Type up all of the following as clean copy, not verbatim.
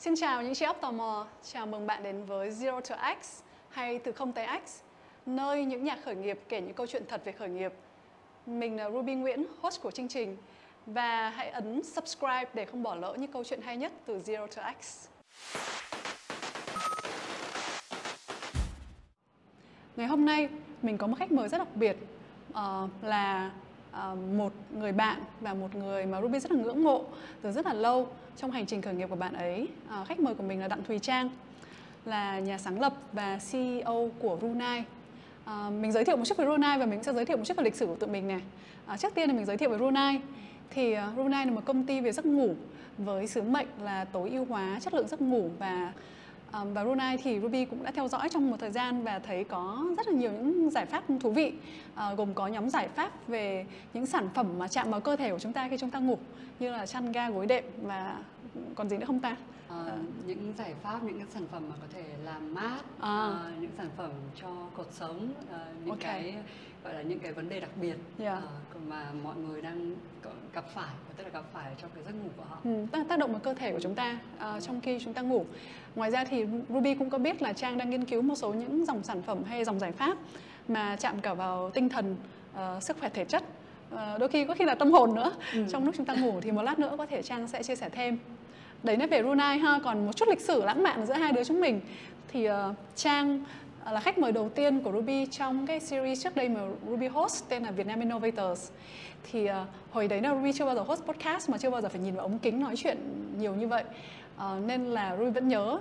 Xin chào những trí óc tò mò, chào mừng bạn đến với Zero to X hay từ không tới X, nơi những nhà khởi nghiệp kể những câu chuyện thật về khởi nghiệp. Mình là Ruby Nguyễn, host của chương trình, và hãy ấn subscribe để không bỏ lỡ những câu chuyện hay nhất từ Zero to X. Ngày hôm nay mình có một khách mời rất đặc biệt, là một người bạn và một người mà Ruby rất là ngưỡng mộ từ rất là lâu trong hành trình khởi nghiệp của bạn ấy. Khách mời của mình là Đặng Thùy Trang, là nhà sáng lập và CEO của Ru9. Mình giới thiệu một chút về Ru9 và mình sẽ giới thiệu một chút về lịch sử của tụi mình này. Trước tiên là mình giới thiệu về Ru9. Thì Ru9 là một công ty về giấc ngủ với sứ mệnh là tối ưu hóa chất lượng giấc ngủ, và Ru9 thì Ruby cũng đã theo dõi trong một thời gian và thấy có rất là nhiều những giải pháp thú vị, gồm có nhóm giải pháp về những sản phẩm mà chạm vào cơ thể của chúng ta khi chúng ta ngủ, như là chăn ga, gối đệm và còn gì nữa không ta? Những giải pháp, những cái sản phẩm mà có thể làm mát, những sản phẩm cho cột sống, những cái gọi là những cái vấn đề đặc biệt mà mọi người đang gặp phải trong cái giấc ngủ của họ, tác động vào cơ thể của chúng ta trong khi chúng ta ngủ. Ngoài ra thì Ruby cũng có biết là Trang đang nghiên cứu một số những dòng sản phẩm hay dòng giải pháp mà chạm cả vào tinh thần, sức khỏe thể chất, đôi khi có khi là tâm hồn nữa trong lúc chúng ta ngủ, thì một lát nữa có thể Trang sẽ chia sẻ thêm. Đấy là về Ru9 ha. Còn một chút lịch sử lãng mạn giữa hai đứa chúng mình. Thì Trang là khách mời đầu tiên của Ruby trong cái series trước đây mà Ruby host tên là Vietnam Innovators. Thì hồi đấy là Ruby chưa bao giờ host podcast mà chưa bao giờ phải nhìn vào ống kính nói chuyện nhiều như vậy, nên là Ruby vẫn nhớ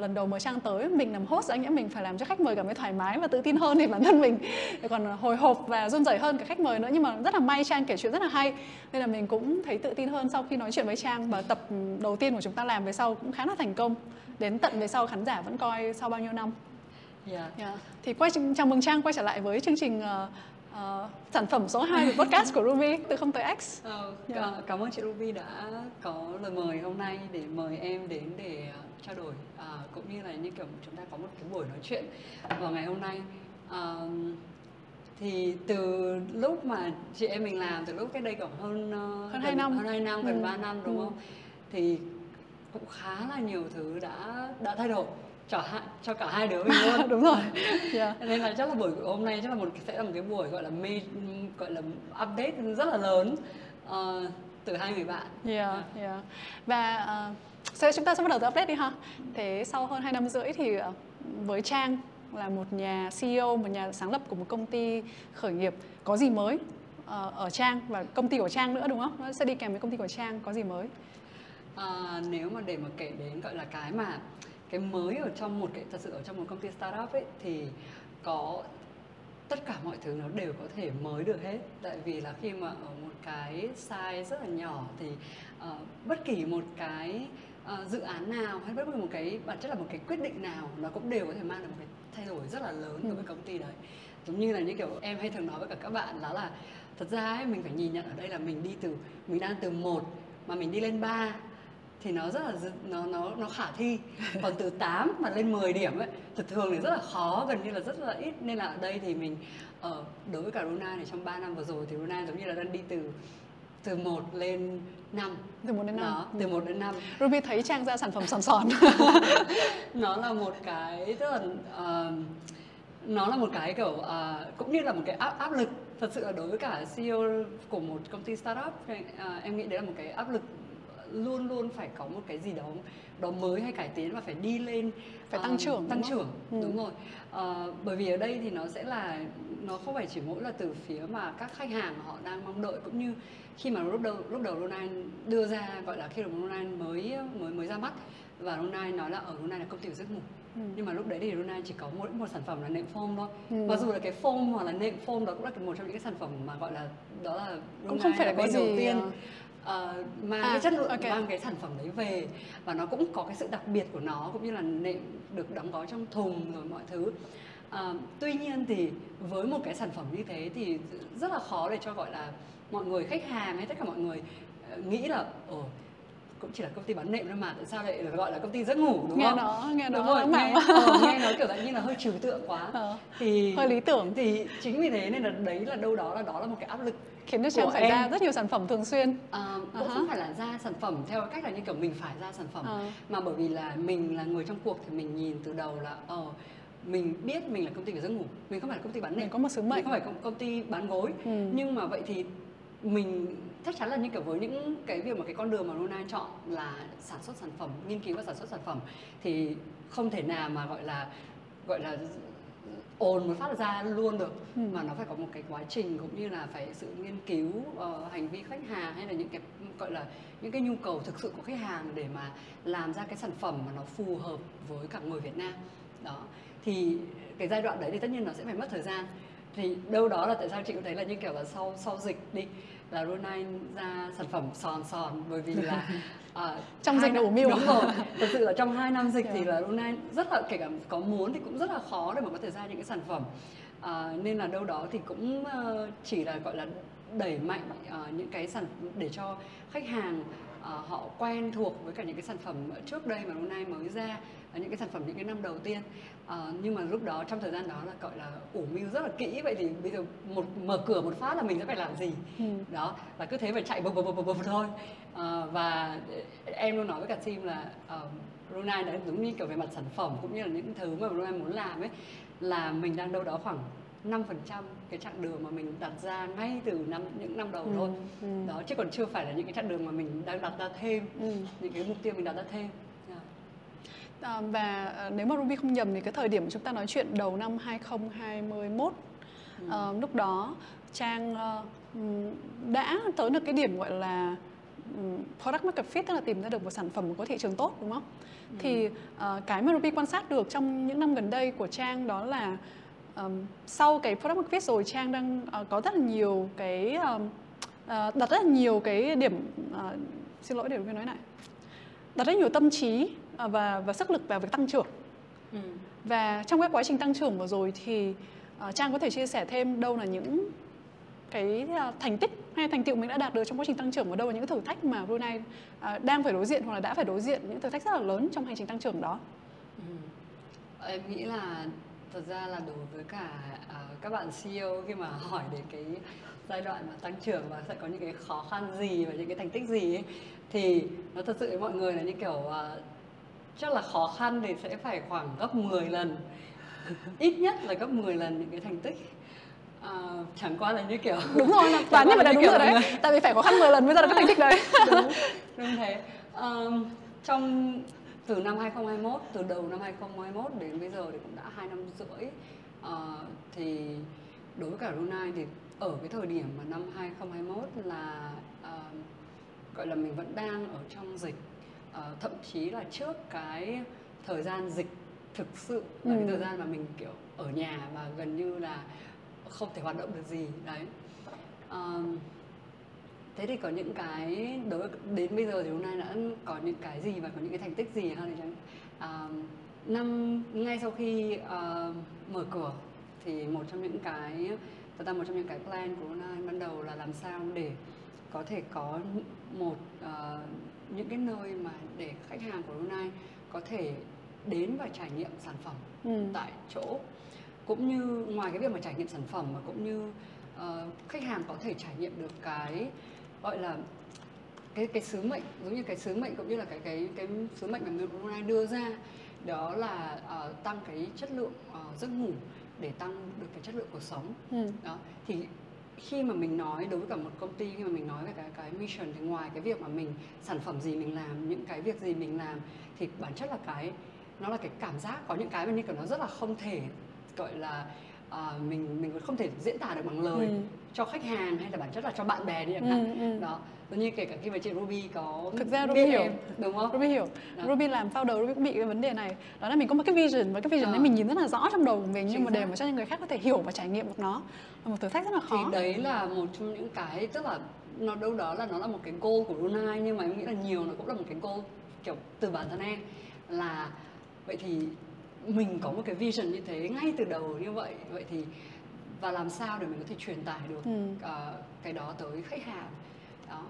lần đầu mời Trang tới, mình làm host anh em mình phải làm cho khách mời cảm thấy thoải mái và tự tin hơn thì bản thân mình còn hồi hộp và run rẩy hơn cả khách mời nữa. Nhưng mà rất là may, Trang kể chuyện rất là hay nên là mình cũng thấy tự tin hơn sau khi nói chuyện với Trang, và tập đầu tiên của chúng ta làm về sau cũng khá là thành công, đến tận về sau khán giả vẫn coi sau bao nhiêu năm. Thì chào mừng Trang quay trở lại với chương trình sản phẩm số 2 của podcast của Ruby từ không tới X. Cảm ơn chị Ruby đã có lời mời hôm nay để mời em đến để trao đổi, cũng như là như kiểu chúng ta có một cái buổi nói chuyện vào ngày hôm nay. Thì từ lúc mà chị em mình làm, từ lúc cách đây khoảng hơn 2 năm, gần 3 năm đúng không, thì cũng khá là nhiều thứ đã thay đổi cho cả hai đứa mình luôn. Đúng rồi. Nên là chắc là buổi hôm nay chắc là sẽ là một cái buổi gọi là update rất là lớn từ hai người bạn. Và chúng ta sẽ bắt đầu từ update đi ha. Thế sau hơn 2 năm rưỡi thì với Trang là một nhà CEO, một nhà sáng lập của một công ty khởi nghiệp, có gì mới ở Trang và công ty của Trang nữa đúng không? Nó sẽ đi kèm với công ty của Trang, có gì mới? Nếu mà để mà kể đến gọi là cái mới ở trong một công ty startup ấy, thì có tất cả mọi thứ nó đều có thể mới được hết, tại vì là khi mà ở một cái size rất là nhỏ thì bất kỳ một cái dự án nào hay bất kỳ một cái bản chất là một cái quyết định nào nó cũng đều có thể mang được một cái thay đổi rất là lớn đối với công ty đấy. Giống như là những kiểu em hay thường nói với cả các bạn là thật ra ấy, mình phải nhìn nhận ở đây là mình đang từ 1 mà mình đi lên 3 thì nó rất là nó khả thi, còn từ 8 mà lên 10 điểm ấy thì thường thì rất là khó, gần như là rất là ít. Nên là ở đây thì mình đối với cả Ru9 này, trong 3 năm vừa rồi thì Ru9 giống như là đang đi từ 1 lên 5. Từ 1 đến 5. Từ 1 đến 5. Ruby thấy Trang ra sản phẩm sòn. Nó là một cái rất là nó là một cái kiểu cũng như là một cái áp lực thật sự là đối với cả CEO của một công ty startup. Em nghĩ đấy là một cái áp lực, luôn luôn phải có một cái gì đó mới hay cải tiến và phải đi lên, phải tăng trưởng đúng rồi. Bởi vì ở đây thì nó không phải chỉ mỗi là từ phía mà các khách hàng mà họ đang mong đợi, cũng như khi mà lúc đầu Ru9 đưa ra, gọi là khi Ru9 mới ra mắt và Ru9 nói là ở Ru9 là công ty của giấc ngủ. Nhưng mà lúc đấy thì Ru9 chỉ có một sản phẩm là nệm foam thôi. Mặc dù là cái foam hoặc là nệm foam đó cũng là một trong những cái sản phẩm mà gọi là đó là Ru9 không phải là cái đầu tiên mang cái chất lượng, mang cái sản phẩm đấy về, và nó cũng có cái sự đặc biệt của nó, cũng như là nệm được đóng gói trong thùng rồi mọi thứ. Tuy nhiên thì với một cái sản phẩm như thế thì rất là khó để cho gọi là mọi người, khách hàng hay tất cả mọi người nghĩ là cũng chỉ là công ty bán nệm thôi mà, tại sao lại gọi là công ty giấc ngủ, đúng không? Nghe nó kiểu như là hơi trừu tượng quá, thì hơi lý tưởng. Thì chính vì thế nên là đấy là đâu đó là một cái áp lực khiến cho Trang phải ra rất nhiều sản phẩm thường xuyên. Cũng không phải là ra sản phẩm theo cách là như kiểu mình phải ra sản phẩm, mà bởi vì là mình là người trong cuộc thì mình nhìn từ đầu là mình biết mình là công ty về giấc ngủ, mình không phải là công ty bán nệm, mình có một sứ mệnh, mình không phải công ty bán gối. Nhưng mà vậy thì mình chắc chắn là như kiểu với những cái việc mà cái con đường mà Ru9 chọn là sản xuất sản phẩm, nghiên cứu và sản xuất sản phẩm, thì không thể nào mà gọi là ồn một phát ra luôn được, mà nó phải có một cái quá trình cũng như là phải sự nghiên cứu hành vi khách hàng, hay là những cái gọi là những cái nhu cầu thực sự của khách hàng để mà làm ra cái sản phẩm mà nó phù hợp với cả người Việt Nam đó. Thì cái giai đoạn đấy thì tất nhiên nó sẽ phải mất thời gian. Thì đâu đó là tại sao chị cũng thấy là như kiểu là sau dịch đi là Ru9 ra sản phẩm sòn, bởi vì là trong dịch đủ mưu. Đúng rồi, thật sự là trong 2 năm dịch thì là Ru9 rất là, kể cả có muốn thì cũng rất là khó để mà có thể ra những cái sản phẩm, nên là đâu đó thì cũng chỉ là gọi là đẩy mạnh những cái sản để cho khách hàng họ quen thuộc với cả những cái sản phẩm trước đây mà Ru9 mới ra, những cái sản phẩm những cái năm đầu tiên. Nhưng mà lúc đó, trong thời gian đó là gọi là ủ mưu rất là kỹ, vậy thì bây giờ mở cửa một phát là mình sẽ phải làm gì, đó là cứ thế phải chạy bập thôi. Và em luôn nói với cả team là Ru9 đã giống như kiểu về mặt sản phẩm cũng như là những thứ mà Ru9 muốn làm ấy, là mình đang đâu đó khoảng 5% cái chặng đường mà mình đặt ra ngay từ những năm đầu thôi. Đó, chứ còn chưa phải là những cái chặng đường mà mình đang đặt ra thêm, những cái mục tiêu mình đặt ra thêm. Và nếu mà Ruby không nhầm thì cái thời điểm mà chúng ta nói chuyện đầu năm 2021, lúc đó Trang đã tới được cái điểm gọi là product market fit, tức là tìm ra được một sản phẩm có thị trường tốt, đúng không? Thì cái mà Ruby quan sát được trong những năm gần đây của Trang đó là sau cái product market fit rồi, Trang đang có rất là nhiều cái đặt rất là nhiều cái điểm đặt rất nhiều tâm trí và sức lực vào việc tăng trưởng. Và trong cái quá trình tăng trưởng vừa rồi thì Trang có thể chia sẻ thêm đâu là những cái thành tích hay thành tựu mình đã đạt được trong quá trình tăng trưởng, và đâu là những thử thách mà Ru9 đang phải đối diện hoặc là đã phải đối diện, những thử thách rất là lớn trong hành trình tăng trưởng đó. Em nghĩ là thật ra là đối với cả các bạn CEO, khi mà hỏi đến cái giai đoạn mà tăng trưởng và sẽ có những cái khó khăn gì và những cái thành tích gì ấy, thì nó thật sự mọi người là như kiểu chắc là khó khăn thì sẽ phải khoảng gấp 10 lần ít nhất là gấp 10 lần những cái thành tích. Chẳng qua là như kiểu đúng rồi, là toán là đúng rồi đấy, tại vì phải khó khăn 10 lần mới ra được cái thành tích đấy. Đúng thế. Trong từ năm 2021, từ đầu năm 2021 đến bây giờ thì cũng đã 2 năm rưỡi, thì đối với cả Ru9 thì ở cái thời điểm mà năm 2021 là gọi là mình vẫn đang ở trong dịch, thậm chí là trước cái thời gian dịch thực sự là cái thời gian mà mình kiểu ở nhà và gần như là không thể hoạt động được gì đấy. Thế thì có những cái đến bây giờ thì hôm nay đã có những cái gì và có những cái thành tích gì hơn đấy. Ngay sau khi mở cửa thì một trong những cái plan của Ru9 ban đầu là làm sao để có thể có những cái nơi mà để khách hàng của Ru9 có thể đến và trải nghiệm sản phẩm tại chỗ, cũng như ngoài cái việc mà trải nghiệm sản phẩm mà cũng như khách hàng có thể trải nghiệm được cái gọi là cái sứ mệnh, giống như cái sứ mệnh cũng như là cái sứ mệnh mà Ru9 đưa ra, đó là tăng cái chất lượng giấc ngủ để tăng được cái chất lượng cuộc sống. Đó, thì khi mà mình nói đối với cả một công ty, khi mà mình nói về cái mission thì ngoài cái việc mà mình sản phẩm gì mình làm, những cái việc gì mình làm, thì bản chất là nó là cái cảm giác. Có những cái mà như kiểu nó rất là không thể gọi là mình không thể diễn tả được bằng lời cho khách hàng hay là bản chất là cho bạn bè đi chẳng hạn. Đó, giống như kể cả khi mà chị Ruby có thực ra Ruby hiểu, đúng không? Ruby hiểu đó. Ruby làm founder, Ruby cũng bị cái vấn đề này, đó là mình có một cái vision, và cái vision đấy mình nhìn rất là rõ trong đầu của mình, nhưng mà để mà cho những người khác có thể hiểu và trải nghiệm được nó là một thử thách rất là khó. Thì đấy là một trong những cái, tức là nó đâu đó là nó là một cái goal của Ru9, nhưng mà em nghĩ là nhiều nó cũng là một cái goal kiểu từ bản thân em, là vậy thì mình có một cái vision như thế ngay từ đầu như vậy, vậy thì và làm sao để mình có thể truyền tải được cái đó tới khách hàng đó.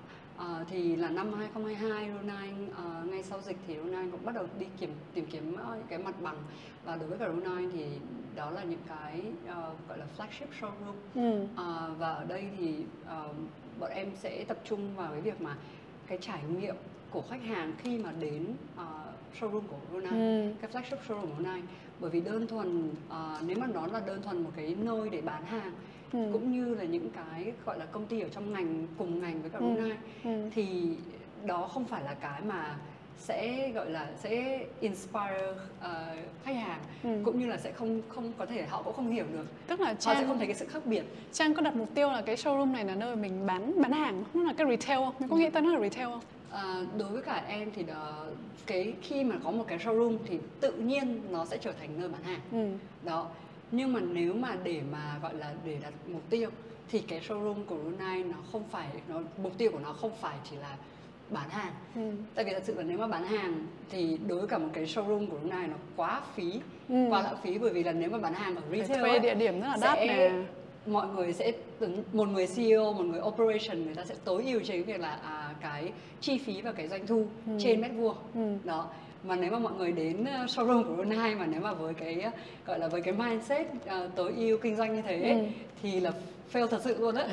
Thì là năm 2022 Ru9 ngay sau dịch thì Ru9 cũng bắt đầu đi tìm kiếm những cái mặt bằng, và đối với cả Ru9 thì đó là những cái gọi là flagship showroom. Và ở đây thì bọn em sẽ tập trung vào cái việc mà cái trải nghiệm của khách hàng khi mà đến showroom của Ru9, cái flagship showroom của Ru9. Bởi vì đơn thuần nếu mà nó là đơn thuần một cái nơi để bán hàng, cũng như là những cái gọi là công ty ở trong ngành, cùng ngành với cả Ru9, thì đó không phải là cái mà sẽ gọi là sẽ inspire khách hàng, cũng như là sẽ không có thể họ cũng không hiểu được, tức là Trang, họ sẽ không thấy cái sự khác biệt. Trang có đặt mục tiêu là cái showroom này là nơi mình bán hàng không, là cái retail không? Mình có nghĩ tới nó là retail không? Đối với cả em thì đó, cái khi mà có một cái showroom thì tự nhiên nó sẽ trở thành nơi bán hàng đó. Nhưng mà nếu mà để mà gọi là để đặt mục tiêu thì cái showroom của Ru9 nó không phải, nó mục tiêu của nó không phải chỉ là bán hàng. Tại vì thật sự là nếu mà bán hàng thì đối với cả một cái showroom của Ru9 nó quá phí, quá lãng phí. Bởi vì là nếu mà bán hàng ở retail thuê địa điểm rất là đắt này, mọi người sẽ, một người CEO, một người operation, người ta sẽ tối ưu trên cái việc là cái chi phí và cái doanh thu trên mét vuông đó. Mà nếu mà mọi người đến showroom của Ru9 mà nếu mà với cái gọi là với cái mindset tối ưu kinh doanh như thế thì là fail thật sự luôn á.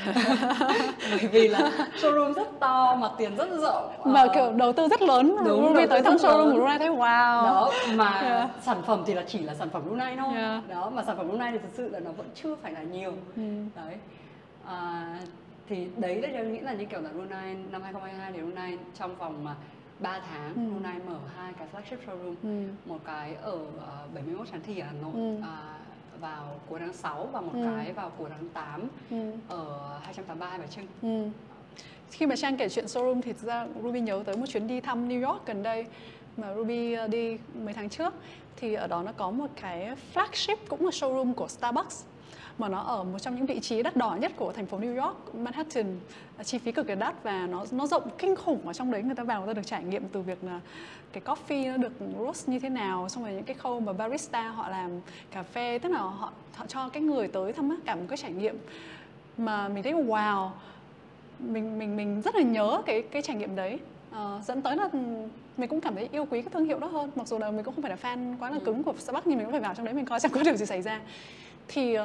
Bởi vì là showroom rất to mà tiền rất rộng, mà kiểu đầu tư rất lớn. Đúng, Ruby tới thăm showroom của Ru9 thấy wow đó, mà sản phẩm thì là chỉ là sản phẩm Ru9 thôi. Đó, mà sản phẩm Ru9 thì thật sự là nó vẫn chưa phải là nhiều. Đấy, thì đấy là em nghĩ là như kiểu là Ru9 năm 2022 thì Ru9 trong vòng mà 3 tháng Ru9 mở 2 cái flagship showroom, một cái ở 71 Tràng Thi ở Hà Nội vào cuối tháng 6 và một cái vào cuối tháng 8 ở 283 Hai Bà Trưng. Khi mà Trang kể chuyện showroom thì thực ra Ruby nhớ tới một chuyến đi thăm New York gần đây mà Ruby đi mấy tháng trước, thì ở đó nó có một cái flagship cũng là showroom của Starbucks, mà nó ở một trong những vị trí đắt đỏ nhất của thành phố New York, Manhattan, chi phí cực kỳ đắt, và nó rộng kinh khủng. Ở trong đấy người ta vào, người ta được trải nghiệm từ việc là cái coffee nó được roast như thế nào, xong rồi những cái khâu mà barista họ làm cà phê, tức là họ cho cái người tới thăm cả một cái trải nghiệm mà mình thấy wow. Mình rất là nhớ cái trải nghiệm đấy, dẫn tới là mình cũng cảm thấy yêu quý cái thương hiệu đó hơn, mặc dù là mình cũng không phải là fan quá là cứng của Starbucks, nhưng mình cũng phải vào trong đấy mình coi xem có điều gì xảy ra. Thì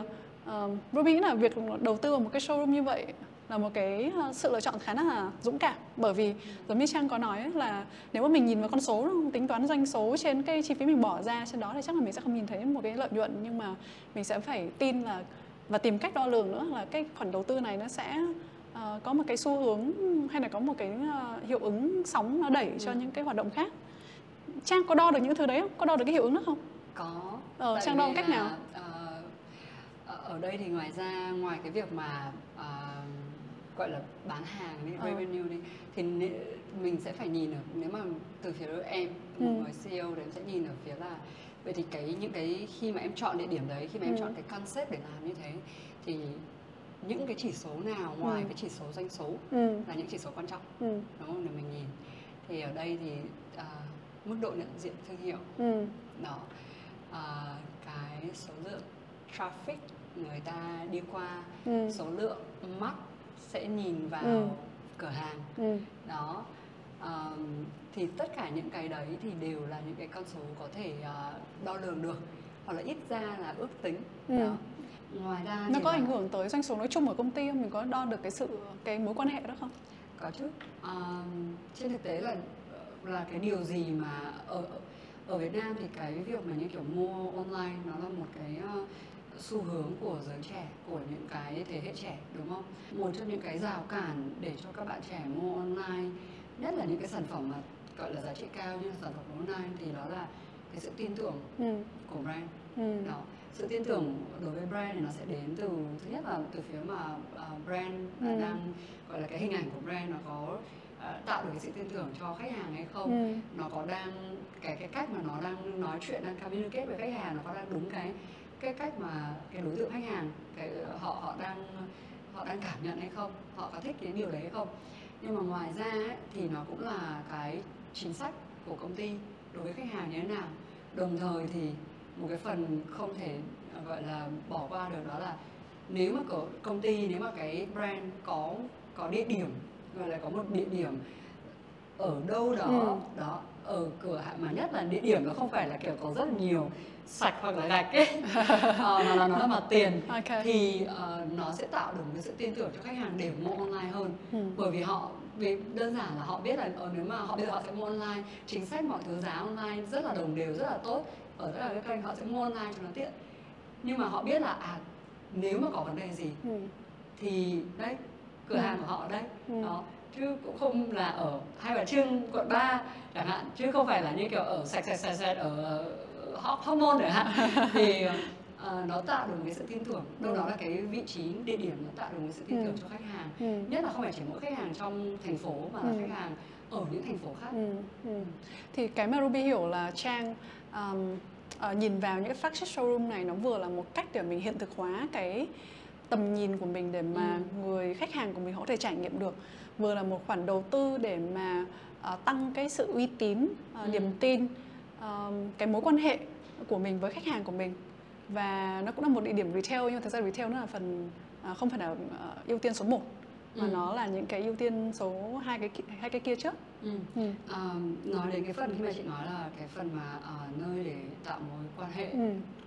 Ruby nghĩ là việc đầu tư vào một cái showroom như vậy là một cái sự lựa chọn khá là dũng cảm, bởi vì giống như Trang có nói là nếu mà mình nhìn vào con số, tính toán doanh số trên cái chi phí mình bỏ ra trên đó thì chắc là mình sẽ không nhìn thấy một cái lợi nhuận, nhưng mà mình sẽ phải tin là và tìm cách đo lường nữa là cái khoản đầu tư này nó sẽ có một cái xu hướng hay là có một cái hiệu ứng sóng nó đẩy cho những cái hoạt động khác. Trang có đo được những thứ đấy không? Có đo được cái hiệu ứng đó không? Có. Trang đo cách nào? Ở đây thì ngoài cái việc mà gọi là bán hàng đi, revenue đi, thì mình sẽ phải nhìn ở, nếu mà từ phía em, một người CEO thì em sẽ nhìn ở phía là vậy thì những cái khi mà em chọn địa điểm đấy, khi mà em chọn cái concept để làm như thế thì những cái chỉ số nào ngoài cái chỉ số doanh số là những chỉ số quan trọng, đúng không? Nếu mình nhìn thì ở đây thì mức độ nhận diện thương hiệu đó, cái số lượng traffic người ta đi qua, số lượng mắt sẽ nhìn vào cửa hàng đó. Thì tất cả những cái đấy thì đều là những cái con số có thể đo lường được, hoặc là ít ra là ước tính đó. Ngoài ra nó có ảnh hưởng tới doanh số nói chung của công ty không? Mình có đo được cái mối quan hệ đó không? Có chứ. Trên thực tế là cái điều gì mà ở Việt Nam thì cái việc mà như kiểu mua online nó là một cái xu hướng của giới trẻ, của những cái thế hệ trẻ, đúng không? Một trong những cái rào cản để cho các bạn trẻ mua online, nhất là những cái sản phẩm mà gọi là giá trị cao như là sản phẩm online, thì đó là cái sự tin tưởng của brand. Đó, sự tin tưởng đối với brand thì nó sẽ đến từ, thứ nhất là từ phía mà brand đang gọi là cái hình ảnh của brand nó có tạo được cái sự tin tưởng cho khách hàng hay không, nó có đang cái cách mà nó đang nói chuyện, đang communicate với khách hàng, nó có đang đúng cái cách mà cái đối tượng khách hàng, cái họ đang cảm nhận hay không, họ có thích cái điều đấy hay không. Nhưng mà ngoài ra ấy, thì nó cũng là cái chính sách của công ty đối với khách hàng như thế nào. Đồng thời thì một cái phần không thể gọi là bỏ qua được đó là nếu mà công ty, nếu mà cái brand có địa điểm gọi là có một địa điểm ở đâu đó, đó ở cửa hàng, mà nhất là địa điểm nó không phải là kiểu có rất nhiều sạch hoặc là gạch ấy, mà là nó là mặt tiền, okay. Thì nó sẽ tạo được một sự tin tưởng cho khách hàng để mua online hơn, bởi vì họ vì đơn giản là họ biết là nếu mà họ bây giờ họ sẽ mua online, chính sách mọi thứ giá online rất là đồng đều, rất là tốt ở rất là cái kênh, họ sẽ mua online cho nó tiện. Nhưng mà họ biết là nếu mà có vấn đề gì thì đấy cửa hàng của họ đấy, đó, chứ cũng không là ở Hai Bà Trưng quận 3 chẳng hạn, chứ không phải là như kiểu ở sạch ở Hóc Môn chẳng hạn. Thì nó tạo được cái sự tin tưởng, đâu đó là cái vị trí địa điểm nó tạo được cái sự tin tưởng cho khách hàng, nhất là không phải chỉ mỗi khách hàng trong thành phố mà là khách hàng ở những thành phố khác. Thì cái mà Ruby hiểu là Trang nhìn vào những cái flagship showroom này nó vừa là một cách để mình hiện thực hóa cái tầm nhìn của mình để mà người khách hàng của mình có thể trải nghiệm được, vừa là một khoản đầu tư để mà tăng cái sự uy tín, niềm tin, cái mối quan hệ của mình với khách hàng của mình, và nó cũng là một địa điểm retail, nhưng mà thực ra retail nó là phần không phải là ưu tiên số 1 mà nó là những cái ưu tiên số hai cái kia trước. Nói đến cái phần khi mà chị nói là cái phần mà nơi để tạo mối quan hệ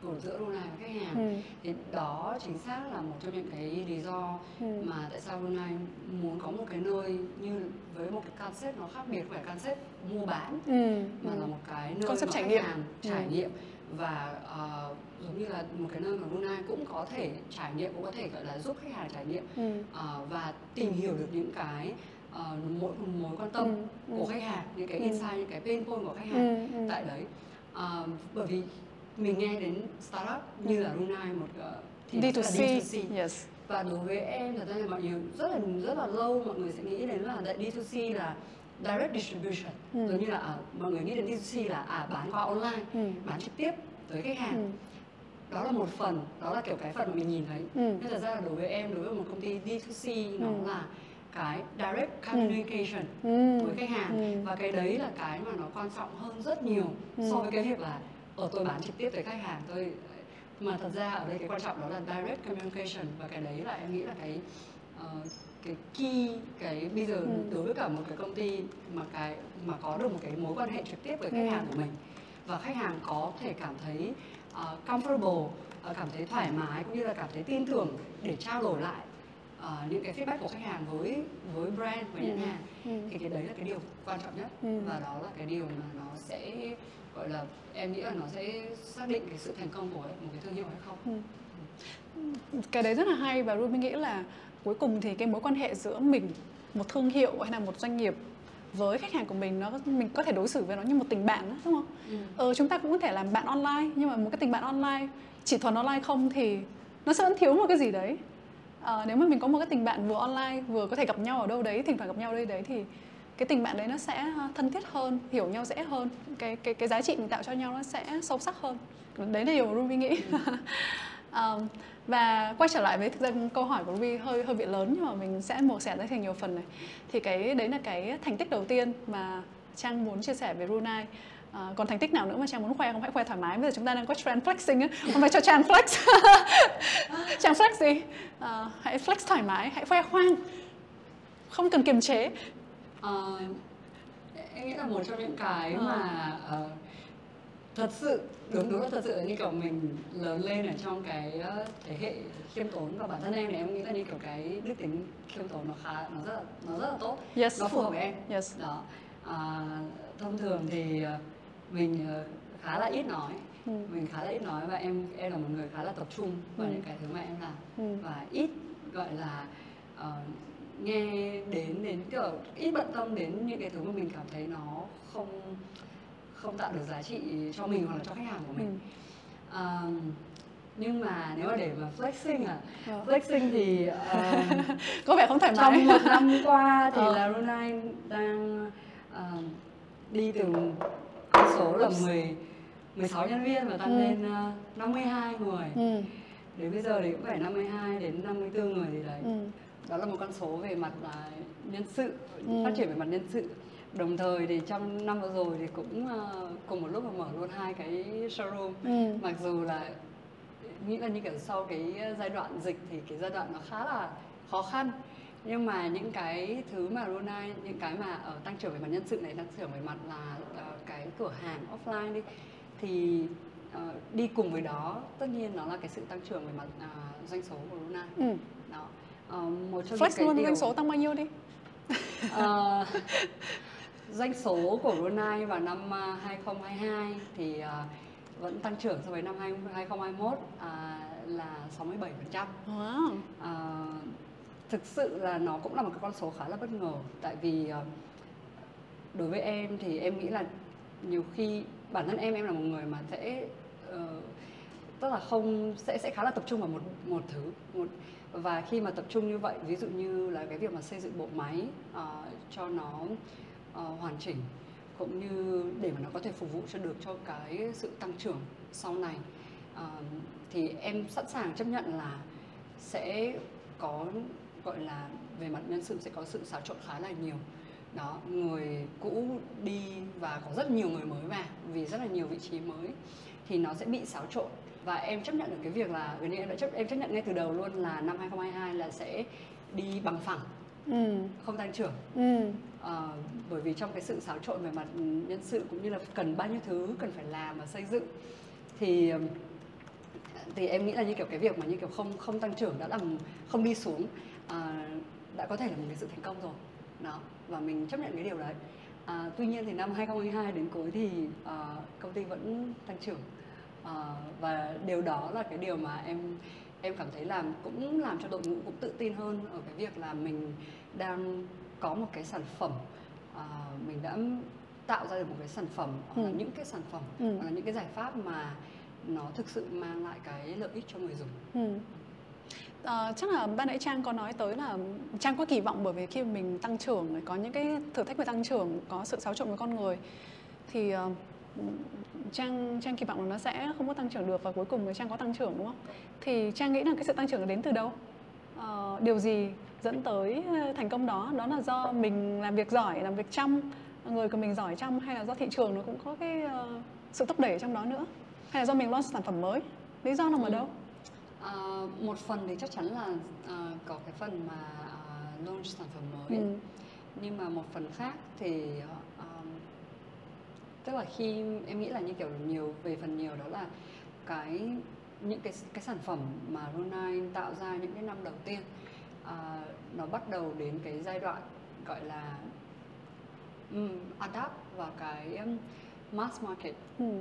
của giữa Ru9 và khách hàng, thì đó chính xác là một trong những cái lý do mà tại sao Ru9 muốn có một cái nơi như với một cái concept nó khác biệt, phải concept mua bán mà là một cái nơi concept mà trải nghiệm, khách hàng trải nghiệm, và giống như là một cái nơi mà Ru9 cũng có thể trải nghiệm, cũng có thể gọi là giúp khách hàng trải nghiệm và tìm hiểu được những cái mối quan tâm của khách hàng, những cái insight, những cái pain point của khách hàng tại đấy. Bởi vì mình nghe đến startup như là Ru9 một D2C. Yes. Và đối với em thật ra là mọi người rất là lâu mọi người sẽ nghĩ đến là D2C là direct distribution, giống như là mọi người nghĩ đến D2C là bán qua online, bán trực tiếp tới khách hàng. Đó là một phần, đó là kiểu cái phần mà mình nhìn thấy. Nhưng thật ra là đối với em, đối với một công ty D2C nó là cái direct communication với khách hàng, và cái đấy là cái mà nó quan trọng hơn rất nhiều so với cái việc là tôi bán trực tiếp tới khách hàng tôi, mà thật ra ở đây cái quan trọng đó là direct communication, và cái đấy là em nghĩ là cái key, cái bây giờ đối với cả một cái công ty mà có được một cái mối quan hệ trực tiếp với khách hàng của mình, và khách hàng có thể cảm thấy comfortable, cảm thấy thoải mái cũng như là cảm thấy tin tưởng để trao đổi lại những cái feedback của khách hàng với brand, với nhãn hàng, thì cái đấy là cái điều quan trọng nhất, và đó là cái điều mà nó sẽ gọi là em nghĩ là nó sẽ xác định cái sự thành công của một cái thương hiệu hay không. Cái đấy rất là hay, và Ruby nghĩ là cuối cùng thì cái mối quan hệ giữa mình, một thương hiệu hay là một doanh nghiệp với khách hàng của mình, mình có thể đối xử với nó như một tình bạn đó, đúng không? Chúng ta cũng có thể làm bạn online, nhưng mà một cái tình bạn online chỉ thuần online không thì nó sẽ vẫn thiếu một cái gì đấy. Nếu mà mình có một cái tình bạn vừa online vừa có thể gặp nhau ở đâu đấy, thỉnh thoảng gặp nhau ở đây đấy, thì cái tình bạn đấy nó sẽ thân thiết hơn, hiểu nhau dễ hơn, cái giá trị mình tạo cho nhau nó sẽ sâu sắc hơn. Đấy là điều Ruby nghĩ. Và quay trở lại với thực ra câu hỏi của Ruby hơi bị lớn, nhưng mà mình sẽ mổ xẻ ra thành nhiều phần này. Thì cái đấy là cái thành tích đầu tiên mà Trang muốn chia sẻ về Ru9. Còn thành tích nào nữa mà Trang muốn khoe không? Hãy khoe thoải mái. Bây giờ chúng ta đang có trend flexing ấy. Không phải cho Trang flex. Trang flex gì? Hãy flex thoải mái, hãy khoe khoang, không cần kiềm chế. Em nghĩ là một trong những cái mà thật sự đúng là thật sự như kiểu mình lớn lên ở trong cái thế hệ khiêm tốn, và bản thân em thì em nghĩ là như kiểu cái đức tính khiêm tốn nó rất là tốt, nó phù hợp với em. Đó. Thông thường thì mình khá là ít nói, và em là một người khá là tập trung vào những cái thứ mà em làm, và ít gọi là nghe đến kiểu ít bận tâm đến những cái thứ mà mình cảm thấy nó không tạo được giá trị cho mình hoặc là cho khách hàng của mình. Nhưng mà nếu mà để mà flexing flexing thì có vẻ không thoải mái. Trong một năm qua thì là Ru9 đang đi từ con số là 16 nhân viên và tăng lên 52 người. Đến bây giờ thì cũng phải 52 đến 54 người thì đấy. Đó là một con số về mặt là nhân sự, phát triển về mặt nhân sự. Đồng thời thì trong năm vừa rồi thì cũng cùng một lúc mà mở luôn 2 cái showroom. Mặc dù là nghĩ là như kiểu sau cái giai đoạn dịch thì cái giai đoạn nó khá là khó khăn, Nhưng mà những cái thứ mà Ru9, những cái mà ở tăng trưởng về mặt nhân sự này, tăng trưởng về mặt là cái cửa hàng offline đi, thì đi cùng với đó tất nhiên nó là cái sự tăng trưởng về mặt doanh số của Ru9. Ừ. Đó. Một trong flex những cái luôn điều... doanh số tăng bao nhiêu đi? Doanh số của Ru9 vào năm 2022 thì vẫn tăng trưởng so với năm 2021 là 67%. Wow. Thực sự là nó cũng là một cái con số khá là bất ngờ, tại vì đối với em thì em nghĩ là nhiều khi bản thân em là một người mà sẽ tức là không sẽ khá là tập trung vào một thứ, và khi mà tập trung như vậy, ví dụ như là cái việc mà xây dựng bộ máy cho nó hoàn chỉnh, cũng như để mà nó có thể phục vụ cho được cho cái sự tăng trưởng sau này, thì em sẵn sàng chấp nhận là sẽ có, gọi là về mặt nhân sự sẽ có sự xáo trộn khá là nhiều. Đó, người cũ đi và có rất nhiều người mới vào vì rất là nhiều vị trí mới thì nó sẽ bị xáo trộn, và em chấp nhận được cái việc là em chấp nhận ngay từ đầu luôn là năm 2022 là sẽ đi bằng phẳng, không tăng trưởng. Bởi vì trong cái sự xáo trộn về mặt nhân sự cũng như là cần bao nhiêu thứ cần phải làm và xây dựng, thì em nghĩ là như kiểu cái việc mà như kiểu không tăng trưởng đã làm không đi xuống đã có thể là một cái sự thành công rồi. Đó, và mình chấp nhận cái điều đấy. Tuy nhiên thì năm 2022 đến cuối thì công ty vẫn tăng trưởng, và điều đó là cái điều mà em cảm thấy làm cũng làm cho đội ngũ cũng tự tin hơn ở cái việc là mình đang có một cái sản phẩm, mình đã tạo ra được một cái sản phẩm hoặc là những cái sản phẩm hoặc là những cái giải pháp mà nó thực sự mang lại cái lợi ích cho người dùng. Chắc là ban nãy Trang có nói tới là Trang có kỳ vọng, bởi vì khi mình tăng trưởng có những cái thử thách về tăng trưởng, có sự xáo trộn với con người, thì Trang kỳ vọng là nó sẽ không có tăng trưởng được, và cuối cùng Trang có tăng trưởng, đúng không? Thì Trang nghĩ là cái sự tăng trưởng đến từ đâu? Điều gì dẫn tới thành công đó? Đó là do mình làm việc giỏi, làm việc chăm, người của mình giỏi chăm, hay là do thị trường nó cũng có cái sự thúc đẩy trong đó nữa, hay là do mình launch sản phẩm mới? Lý do nằm ở đâu? Một phần thì chắc chắn là có cái phần mà launch sản phẩm mới. Nhưng mà một phần khác thì tức là khi em nghĩ là như kiểu nhiều về phần nhiều đó là những cái sản phẩm mà Ru9 tạo ra những cái năm đầu tiên, nó bắt đầu đến cái giai đoạn gọi là adapt và cái mass market.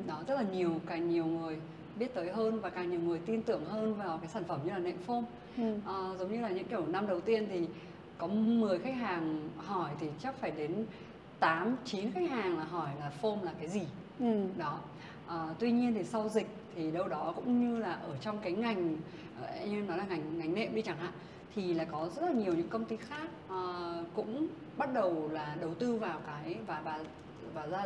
Đó, rất là nhiều người biết tới hơn và càng nhiều người tin tưởng hơn vào cái sản phẩm như là nệm foam. Giống như là những kiểu năm đầu tiên thì có 10 khách hàng hỏi thì chắc phải đến 8-9 khách hàng là hỏi là foam là cái gì. Đó. Tuy nhiên thì sau dịch thì đâu đó cũng như là ở trong cái ngành, như nó là ngành nệm đi chẳng hạn, thì là có rất là nhiều những công ty khác cũng bắt đầu là đầu tư vào cái và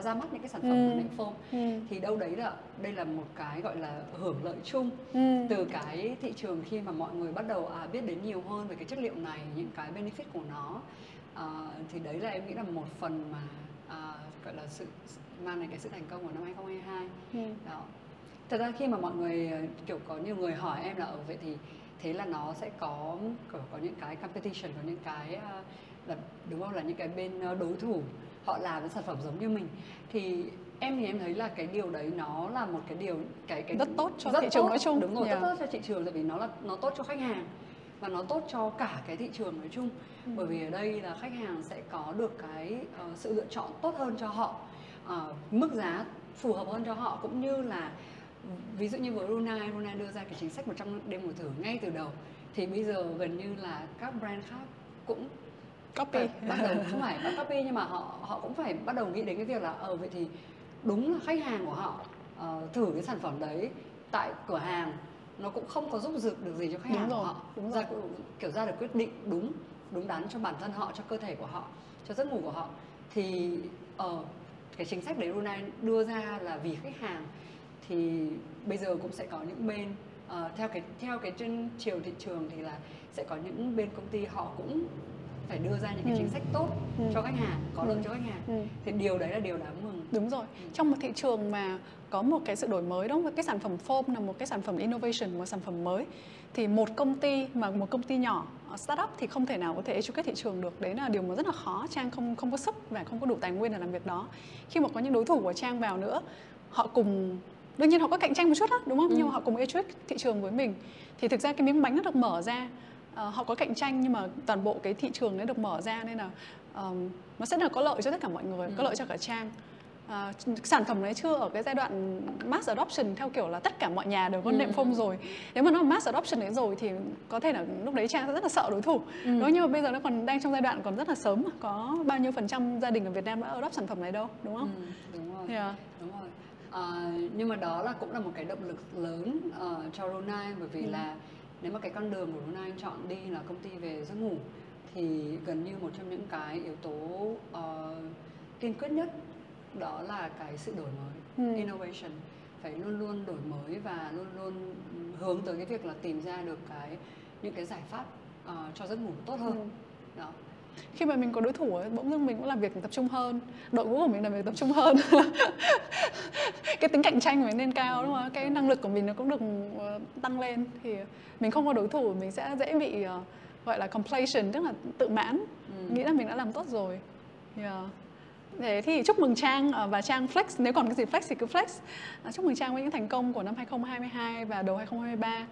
ra mắt những cái sản phẩm của nệm foam. Thì đâu đấy là đây là một cái gọi là hưởng lợi chung từ cái thị trường, khi mà mọi người bắt đầu biết đến nhiều hơn về cái chất liệu này, những cái benefit của nó. Thì đấy là em nghĩ là một phần mà gọi là sự mang đến cái sự thành công của năm 2022. Đó. Thật ra khi mà mọi người kiểu có nhiều người hỏi em là ở vậy thì thế là nó sẽ có những cái competition, có những cái là, đúng không, là những cái bên đối thủ họ làm cái sản phẩm giống như mình, thì em thấy là cái điều đấy nó là một cái điều cái rất tốt cho thị trường nói chung. Đúng rồi, rất tốt cho thị trường, tại vì nó tốt cho khách hàng và nó tốt cho cả cái thị trường nói chung. Bởi vì ở đây là khách hàng sẽ có được cái sự lựa chọn tốt hơn cho họ, mức giá phù hợp hơn cho họ, cũng như là ví dụ như với Ru9 đưa ra cái chính sách 100 đêm mùa thử ngay từ đầu, thì bây giờ gần như là các brand khác cũng copy, bắt đầu không phải bắt copy, nhưng mà họ cũng phải bắt đầu nghĩ đến cái việc là vậy thì đúng là khách hàng của họ thử cái sản phẩm đấy tại cửa hàng nó cũng không có giúp được gì cho khách hàng của họ, ra được quyết định đúng đắn cho bản thân họ, cho cơ thể của họ, cho giấc ngủ của họ, thì cái chính sách đấy Ru9 đưa ra là vì khách hàng. Thì bây giờ cũng sẽ có những bên theo cái trên chiều thị trường thì là sẽ có những bên công ty họ cũng phải đưa ra những cái chính sách tốt cho khách hàng, có lợi cho khách hàng. Thì điều đấy là điều đáng mừng. Đúng rồi. Trong một thị trường mà có một cái sự đổi mới đó, cái sản phẩm foam là một cái sản phẩm innovation, một sản phẩm mới, thì một công ty nhỏ startup thì không thể nào có thể educate thị trường được. Đấy là điều mà rất là khó. Trang không có sức và không có đủ tài nguyên để làm việc đó. Khi mà có những đối thủ của Trang vào nữa, họ cùng, đương nhiên họ có cạnh tranh một chút đó, đúng không? Nhưng mà họ cùng educate thị trường với mình, thì thực ra cái miếng bánh nó được mở ra. Họ có cạnh tranh nhưng mà toàn bộ cái thị trường nó được mở ra, nên là nó sẽ là có lợi cho tất cả mọi người, có lợi cho cả Trang. Sản phẩm này chưa ở cái giai đoạn mass adoption theo kiểu là tất cả mọi nhà đều có nệm phông rồi. Nếu mà nó mass adoption đấy rồi thì có thể là lúc đấy Trang sẽ rất là sợ đối thủ. Đúng, nhưng mà bây giờ nó còn đang trong giai đoạn còn rất là sớm, có bao nhiêu phần trăm gia đình ở Việt Nam đã adopt sản phẩm này đâu, đúng không? Đúng rồi. Yeah. Đúng rồi. Nhưng mà đó là cũng là một cái động lực lớn cho Ru9, bởi vì là nếu mà cái con đường của Ru9 chọn đi là công ty về giấc ngủ, thì gần như một trong những cái yếu tố tiên quyết nhất đó là cái sự đổi mới, innovation. Phải luôn luôn đổi mới và luôn luôn hướng tới cái việc là tìm ra được những cái giải pháp cho giấc ngủ tốt hơn. Đó. Khi mà mình có đối thủ ấy, bỗng dưng mình cũng làm việc tập trung hơn, đội ngũ của mình làm việc tập trung hơn. Cái tính cạnh tranh của mình nên cao, đúng không? Cái năng lực của mình nó cũng được tăng lên. Thì mình không có đối thủ, mình sẽ dễ bị gọi là complacent, tức là tự mãn, nghĩ là mình đã làm tốt rồi. Thế thì chúc mừng Trang và Trang Flex, nếu còn cái gì Flex thì cứ Flex. Chúc mừng Trang với những thành công của năm 2022 và đầu 2023.